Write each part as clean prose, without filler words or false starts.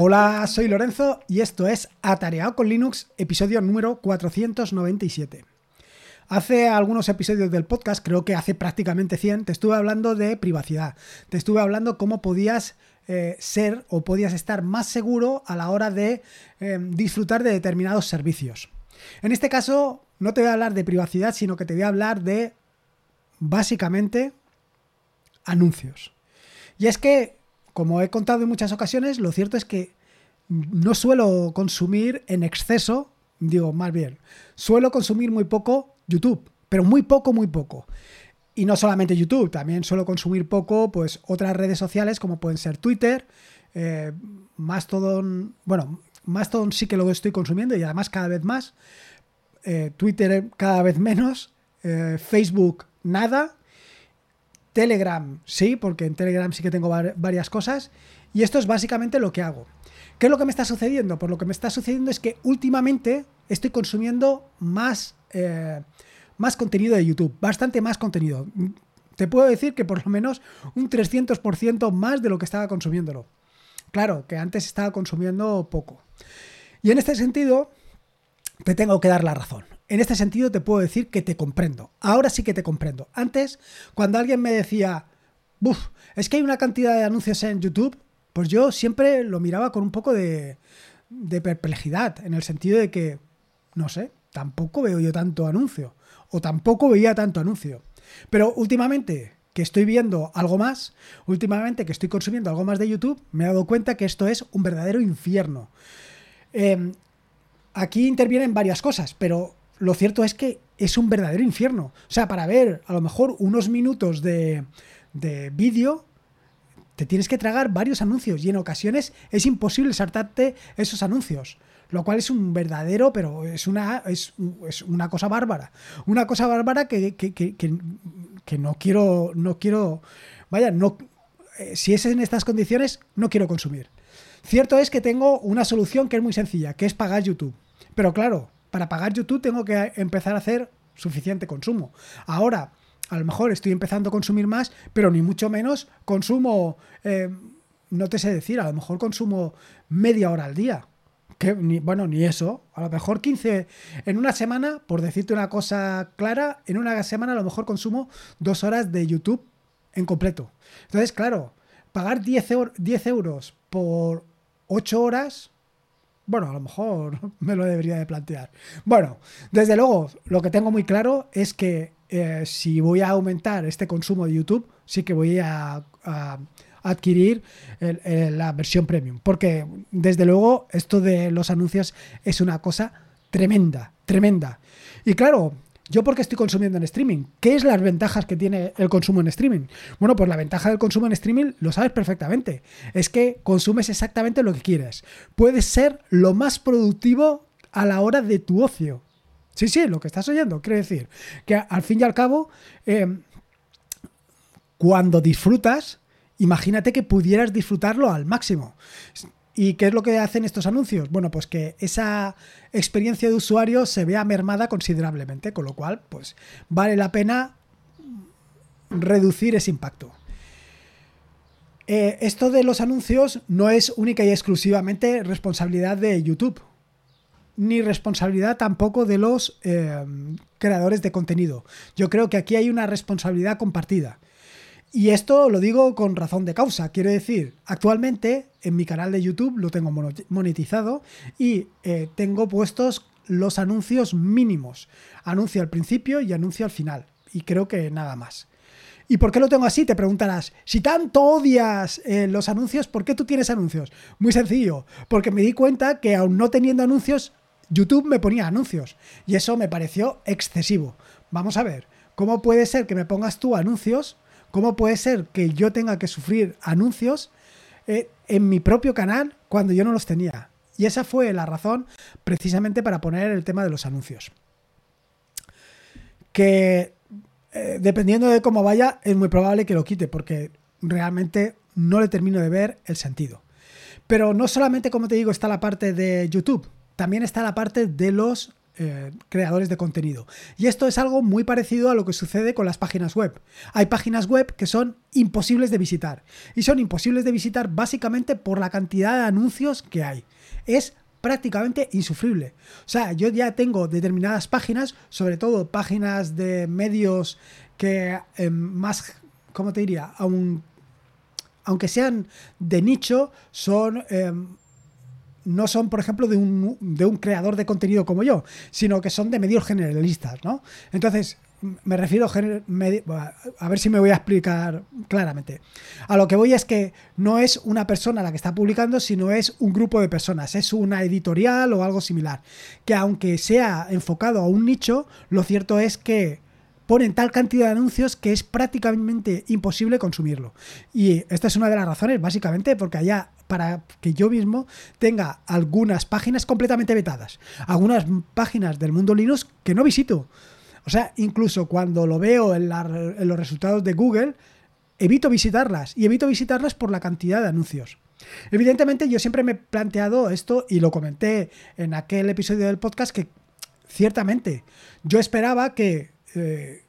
Hola, soy Lorenzo y esto es Atareado con Linux, episodio número 497. Hace algunos episodios del podcast, creo que hace prácticamente 100, te estuve hablando de privacidad. Te estuve hablando cómo podías ser o podías estar más seguro a la hora de disfrutar de determinados servicios. En este caso, no te voy a hablar de privacidad, sino que te voy a hablar de, básicamente, anuncios. Y es que, como he contado en muchas ocasiones, lo cierto es que no suelo consumir en exceso, suelo consumir muy poco YouTube, pero muy poco. Y no solamente YouTube, también suelo consumir poco pues otras redes sociales como pueden ser Twitter, Mastodon, Mastodon sí que lo estoy consumiendo y además cada vez más, Twitter cada vez menos, Facebook nada, Telegram sí, porque en Telegram sí que tengo varias cosas y esto es básicamente lo que hago. ¿Qué es lo que me está sucediendo? Pues lo que me está sucediendo es que últimamente estoy consumiendo más contenido de YouTube, bastante más contenido. Te puedo decir que por lo menos un 300% más de lo que estaba consumiéndolo. Claro, que antes estaba consumiendo poco. Y en este sentido te tengo que dar la razón. En este sentido te puedo decir que te comprendo. Ahora sí que te comprendo. Antes, cuando alguien me decía, "Buf, es que hay una cantidad de anuncios en YouTube", pues yo siempre lo miraba con un poco de perplejidad, en el sentido de que, no sé, tampoco veo yo tanto anuncio, o tampoco veía tanto anuncio. Pero últimamente, que estoy viendo algo más, últimamente que estoy consumiendo algo más de YouTube, me he dado cuenta que esto es un verdadero infierno. Aquí intervienen varias cosas, pero lo cierto es que es un verdadero infierno. O sea, para ver a lo mejor unos minutos de vídeo, te tienes que tragar varios anuncios y en ocasiones es imposible saltarte esos anuncios, lo cual es un verdadero, pero es una cosa bárbara. Una cosa bárbara que no quiero, si es en estas condiciones, no quiero consumir. Cierto es que tengo una solución que es muy sencilla, que es pagar YouTube. Pero claro, para pagar YouTube tengo que empezar a hacer suficiente consumo. Ahora, a lo mejor estoy empezando a consumir más, pero ni mucho menos consumo, no te sé decir, a lo mejor consumo media hora al día. Que ni eso, a lo mejor 15. En una semana, por decirte una cosa clara, en una semana a lo mejor consumo 2 horas de YouTube en completo. Entonces, claro, pagar 10 euros por 8 horas... Bueno, a lo mejor me lo debería de plantear. Bueno, desde luego, lo que tengo muy claro es que si voy a aumentar este consumo de YouTube, sí que voy a adquirir la versión premium. Porque, desde luego, esto de los anuncios es una cosa tremenda, tremenda. Y claro, ¿yo por qué estoy consumiendo en streaming? ¿Qué es las ventajas que tiene el consumo en streaming? Bueno, pues la ventaja del consumo en streaming lo sabes perfectamente. Es que consumes exactamente lo que quieres. Puedes ser lo más productivo a la hora de tu ocio. Sí, lo que estás oyendo. Quiere decir que al fin y al cabo, cuando disfrutas, imagínate que pudieras disfrutarlo al máximo. ¿Y qué es lo que hacen estos anuncios? Bueno, pues que esa experiencia de usuario se vea mermada considerablemente, con lo cual, pues, vale la pena reducir ese impacto. Esto de los anuncios no es única y exclusivamente responsabilidad de YouTube, ni responsabilidad tampoco de los creadores de contenido. Yo creo que aquí hay una responsabilidad compartida. Y esto lo digo con razón de causa. Quiero decir, actualmente en mi canal de YouTube lo tengo monetizado y tengo puestos los anuncios mínimos. Anuncio al principio y anuncio al final. Y creo que nada más. ¿Y por qué lo tengo así? Te preguntarás, si tanto odias los anuncios, ¿por qué tú tienes anuncios? Muy sencillo, porque me di cuenta que aun no teniendo anuncios, YouTube me ponía anuncios. Y eso me pareció excesivo. Vamos a ver, ¿cómo puede ser que me pongas tú anuncios? ¿Cómo puede ser que yo tenga que sufrir anuncios en mi propio canal cuando yo no los tenía? Y esa fue la razón precisamente para poner el tema de los anuncios. Que dependiendo de cómo vaya, es muy probable que lo quite porque realmente no le termino de ver el sentido. Pero no solamente, como te digo, está la parte de YouTube, también está la parte de los creadores de contenido. Y esto es algo muy parecido a lo que sucede con las páginas web. Hay páginas web que son imposibles de visitar. Y son imposibles de visitar básicamente por la cantidad de anuncios que hay. Es prácticamente insufrible. O sea, yo ya tengo determinadas páginas, sobre todo páginas de medios que más, ¿cómo te diría? Aunque sean de nicho, son... no son, por ejemplo, de un creador de contenido como yo, sino que son de medios generalistas, ¿no? Entonces, me refiero a ver si me voy a explicar claramente. A lo que voy es que no es una persona la que está publicando, sino es un grupo de personas, es una editorial o algo similar, que aunque sea enfocado a un nicho, lo cierto es que ponen tal cantidad de anuncios que es prácticamente imposible consumirlo. Y esta es una de las razones, básicamente, porque allá, para que yo mismo tenga algunas páginas completamente vetadas, algunas páginas del mundo Linux que no visito. O sea, incluso cuando lo veo en los resultados de Google, evito visitarlas, y evito visitarlas por la cantidad de anuncios. Evidentemente, yo siempre me he planteado esto, y lo comenté en aquel episodio del podcast, que ciertamente yo esperaba que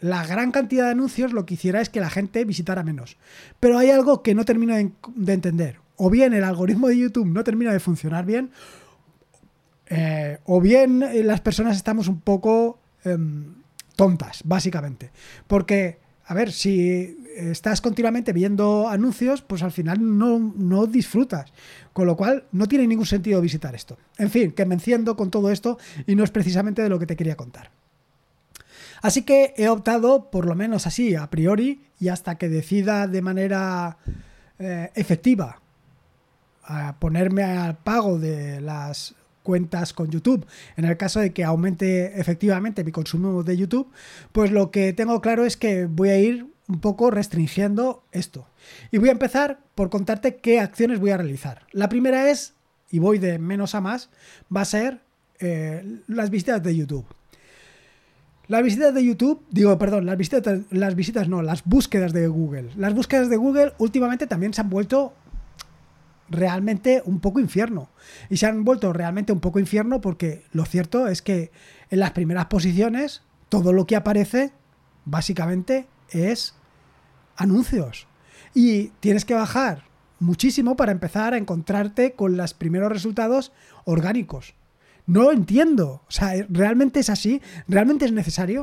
la gran cantidad de anuncios lo que hiciera es que la gente visitara menos. Pero hay algo que no termino de entender. O bien el algoritmo de YouTube no termina de funcionar bien, o bien las personas estamos un poco tontas, básicamente. Porque, a ver, si estás continuamente viendo anuncios, pues al final no disfrutas. Con lo cual, no tiene ningún sentido visitar esto. En fin, que me enciendo con todo esto y no es precisamente de lo que te quería contar. Así que he optado, por lo menos así, a priori, y hasta que decida de manera efectiva a ponerme al pago de las cuentas con YouTube, en el caso de que aumente efectivamente mi consumo de YouTube, pues lo que tengo claro es que voy a ir un poco restringiendo esto. Y voy a empezar por contarte qué acciones voy a realizar. La primera es, y voy de menos a más, va a ser las visitas de YouTube. Las visitas de YouTube, las búsquedas de Google. Las búsquedas de Google últimamente también se han vuelto realmente un poco infierno. Y se han vuelto realmente un poco infierno porque lo cierto es que en las primeras posiciones todo lo que aparece básicamente es anuncios. Y tienes que bajar muchísimo para empezar a encontrarte con los primeros resultados orgánicos. No lo entiendo. O sea, ¿realmente es así? ¿Realmente es necesario?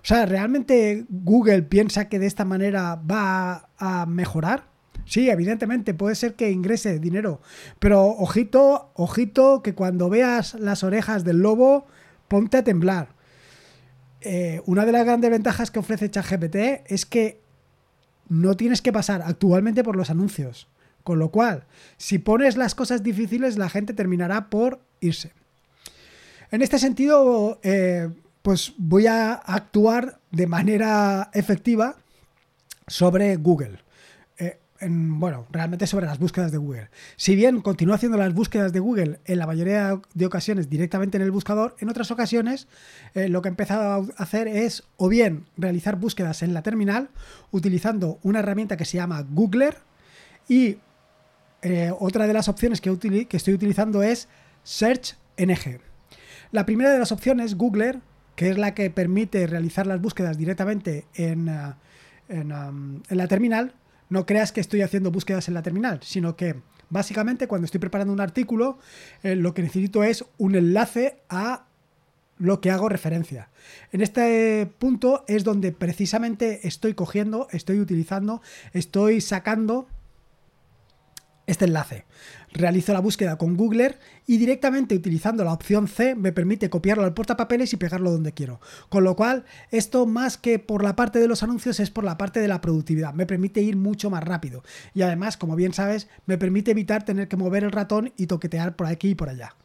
O sea, ¿realmente Google piensa que de esta manera va a mejorar? Sí, evidentemente, puede ser que ingrese dinero. Pero ojito, ojito, que cuando veas las orejas del lobo, ponte a temblar. Una de las grandes ventajas que ofrece ChatGPT es que no tienes que pasar actualmente por los anuncios. Con lo cual, si pones las cosas difíciles, la gente terminará por irse. En este sentido, pues voy a actuar de manera efectiva sobre Google. Realmente sobre las búsquedas de Google. Si bien continúo haciendo las búsquedas de Google en la mayoría de ocasiones directamente en el buscador, en otras ocasiones lo que he empezado a hacer es o bien realizar búsquedas en la terminal utilizando una herramienta que se llama Googler, y otra de las opciones que estoy utilizando es SearXNG. La primera de las opciones, Googler, que es la que permite realizar las búsquedas directamente en la terminal. No creas que estoy haciendo búsquedas en la terminal, sino que básicamente cuando estoy preparando un artículo, lo que necesito es un enlace a lo que hago referencia. En este punto es donde precisamente estoy sacando este enlace. Realizo la búsqueda con Googler y directamente utilizando la opción C me permite copiarlo al portapapeles y pegarlo donde quiero. Con lo cual, esto más que por la parte de los anuncios es por la parte de la productividad. Me permite ir mucho más rápido. Y además, como bien sabes, me permite evitar tener que mover el ratón y toquetear por aquí y por allá.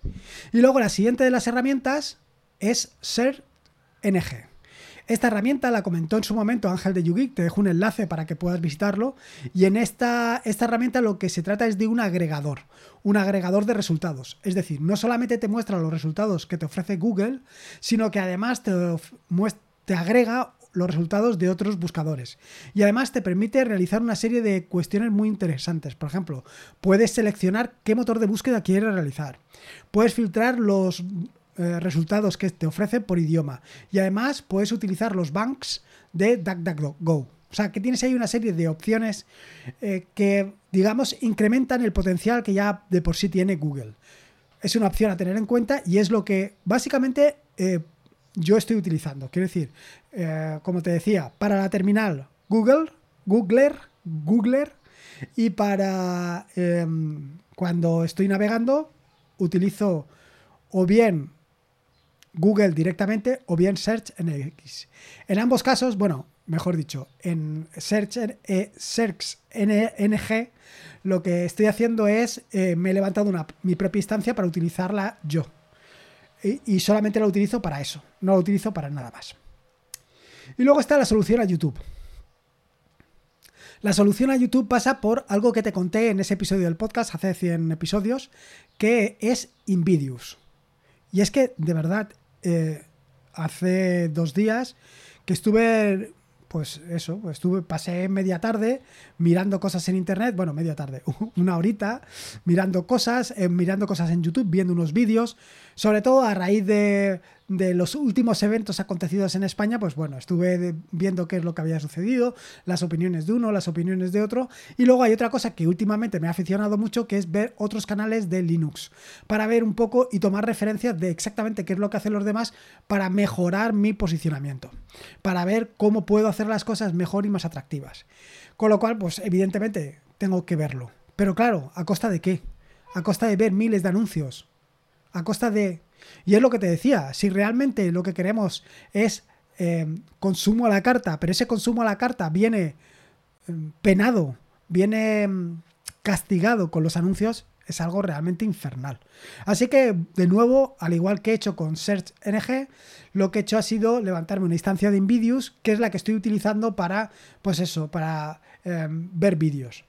Y luego la siguiente de las herramientas es SearXNG. Esta herramienta la comentó en su momento Ángel de YouGeek, te dejo un enlace para que puedas visitarlo, y en esta herramienta lo que se trata es de un agregador de resultados, es decir, no solamente te muestra los resultados que te ofrece Google, sino que además te agrega los resultados de otros buscadores, y además te permite realizar una serie de cuestiones muy interesantes. Por ejemplo, puedes seleccionar qué motor de búsqueda quieres realizar, puedes filtrar los resultados que te ofrece por idioma. Y además puedes utilizar los banks de DuckDuckGo. O sea, que tienes ahí una serie de opciones que, digamos, incrementan el potencial que ya de por sí tiene Google. Es una opción a tener en cuenta y es lo que básicamente yo estoy utilizando. Quiero decir, como te decía, para la terminal Googler, y para cuando estoy navegando utilizo o bien Google directamente o bien SearXNG. En ambos casos, bueno, mejor dicho, en SearXNG lo que estoy haciendo es me he levantado mi propia instancia para utilizarla yo. Y solamente la utilizo para eso, no la utilizo para nada más. Y luego está la solución a YouTube. La solución a YouTube pasa por algo que te conté en ese episodio del podcast hace 100 episodios, que es Invidious. Y es que, de verdad, hace 2 días que estuve, pasé media tarde mirando cosas en internet, bueno, media tarde, una horita, mirando cosas en YouTube, viendo unos vídeos, sobre todo a raíz de los últimos eventos acontecidos en España, pues bueno, estuve viendo qué es lo que había sucedido, las opiniones de uno, las opiniones de otro, y luego hay otra cosa que últimamente me ha aficionado mucho, que es ver otros canales de Linux, para ver un poco y tomar referencias de exactamente qué es lo que hacen los demás para mejorar mi posicionamiento, para ver cómo puedo hacer las cosas mejor y más atractivas. Con lo cual, pues evidentemente tengo que verlo. Pero claro, ¿a costa de qué? A costa de ver miles de anuncios. A costa de... Y es lo que te decía, si realmente lo que queremos es consumo a la carta, pero ese consumo a la carta viene penado, viene castigado con los anuncios, es algo realmente infernal. Así que, de nuevo, al igual que he hecho con SearXNG, lo que he hecho ha sido levantarme una instancia de Invidious, que es la que estoy utilizando para, pues eso, para ver vídeos.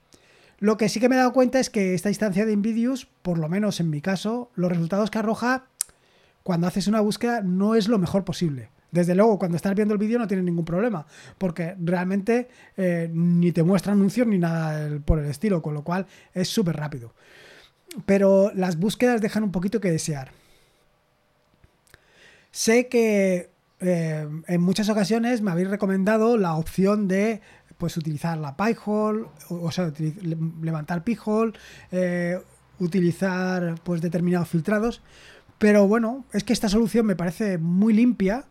Lo que sí que me he dado cuenta es que esta instancia de Invidious, por lo menos en mi caso, los resultados que arroja cuando haces una búsqueda no es lo mejor posible. Desde luego, cuando estás viendo el vídeo no tienes ningún problema, porque realmente ni te muestra anuncios ni nada por el estilo, con lo cual es súper rápido. Pero las búsquedas dejan un poquito que desear. Sé que en muchas ocasiones me habéis recomendado la opción de pues utilizar la Pi-hole, o sea, levantar Pi-hole, utilizar pues determinados filtrados, pero bueno, es que esta solución me parece muy limpia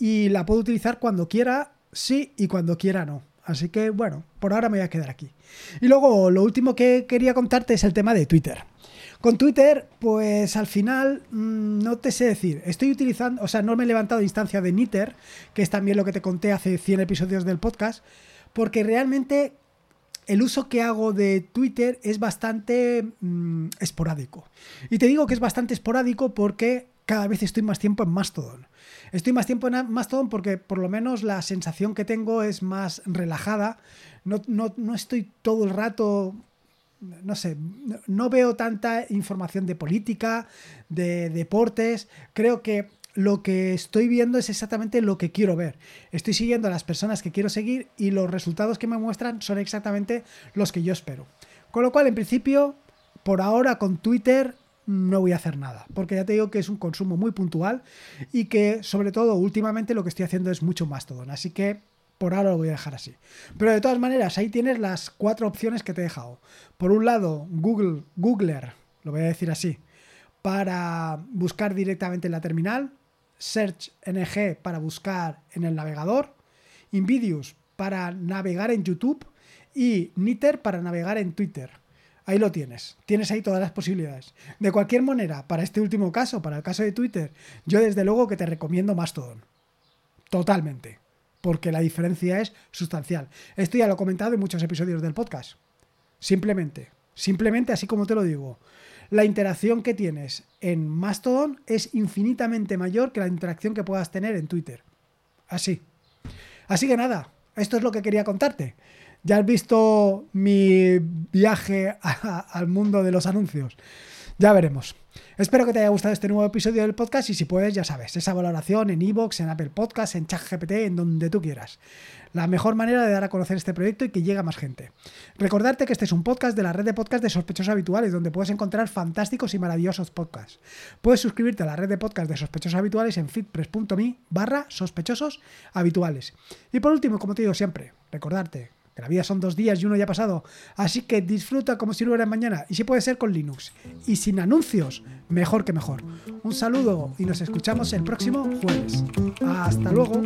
y la puedo utilizar cuando quiera sí y cuando quiera no. Así que bueno, por ahora me voy a quedar aquí. Y luego, lo último que quería contarte es el tema de Twitter. Con Twitter, pues al final, no te sé decir, estoy utilizando, o sea, no me he levantado instancia de Nitter, que es también lo que te conté hace 100 episodios del podcast, porque realmente el uso que hago de Twitter es bastante esporádico. Y te digo que es bastante esporádico porque cada vez estoy más tiempo en Mastodon. Estoy más tiempo en Mastodon porque por lo menos la sensación que tengo es más relajada. No estoy todo el rato, no sé, no veo tanta información de política, de deportes. Creo que lo que estoy viendo es exactamente lo que quiero ver. Estoy siguiendo a las personas que quiero seguir y los resultados que me muestran son exactamente los que yo espero. Con lo cual, en principio, por ahora con Twitter no voy a hacer nada, porque ya te digo que es un consumo muy puntual y que, sobre todo, últimamente lo que estoy haciendo es mucho Mastodon, así que por ahora lo voy a dejar así. Pero de todas maneras, ahí tienes las 4 opciones que te he dejado. Por un lado, Googler, lo voy a decir así, para buscar directamente en la terminal, SearXNG para buscar en el navegador, Invidious para navegar en YouTube y Nitter para navegar en Twitter. Ahí lo tienes. Tienes ahí todas las posibilidades. De cualquier manera, para este último caso, para el caso de Twitter, yo desde luego que te recomiendo Mastodon. Totalmente. Porque la diferencia es sustancial. Esto ya lo he comentado en muchos episodios del podcast. Simplemente así como te lo digo. La interacción que tienes en Mastodon es infinitamente mayor que la interacción que puedas tener en Twitter. Así que nada, esto es lo que quería contarte. Ya has visto mi viaje al mundo de los anuncios. Ya veremos. Espero que te haya gustado este nuevo episodio del podcast y si puedes, ya sabes, esa valoración en iVoox, en Apple Podcasts, en ChatGPT, en donde tú quieras. La mejor manera de dar a conocer este proyecto y que llegue a más gente. Recordarte que este es un podcast de la red de podcasts de Sospechosos Habituales, donde puedes encontrar fantásticos y maravillosos podcasts. Puedes suscribirte a la red de podcasts de Sospechosos Habituales en feedpress.me/sospechosos habituales. Y por último, como te digo siempre, recordarte que la vida son 2 días y uno ya ha pasado, así que disfruta como si no hubiera mañana, y si puede ser con Linux y sin anuncios, mejor que mejor. Un saludo y nos escuchamos el próximo jueves. Hasta luego.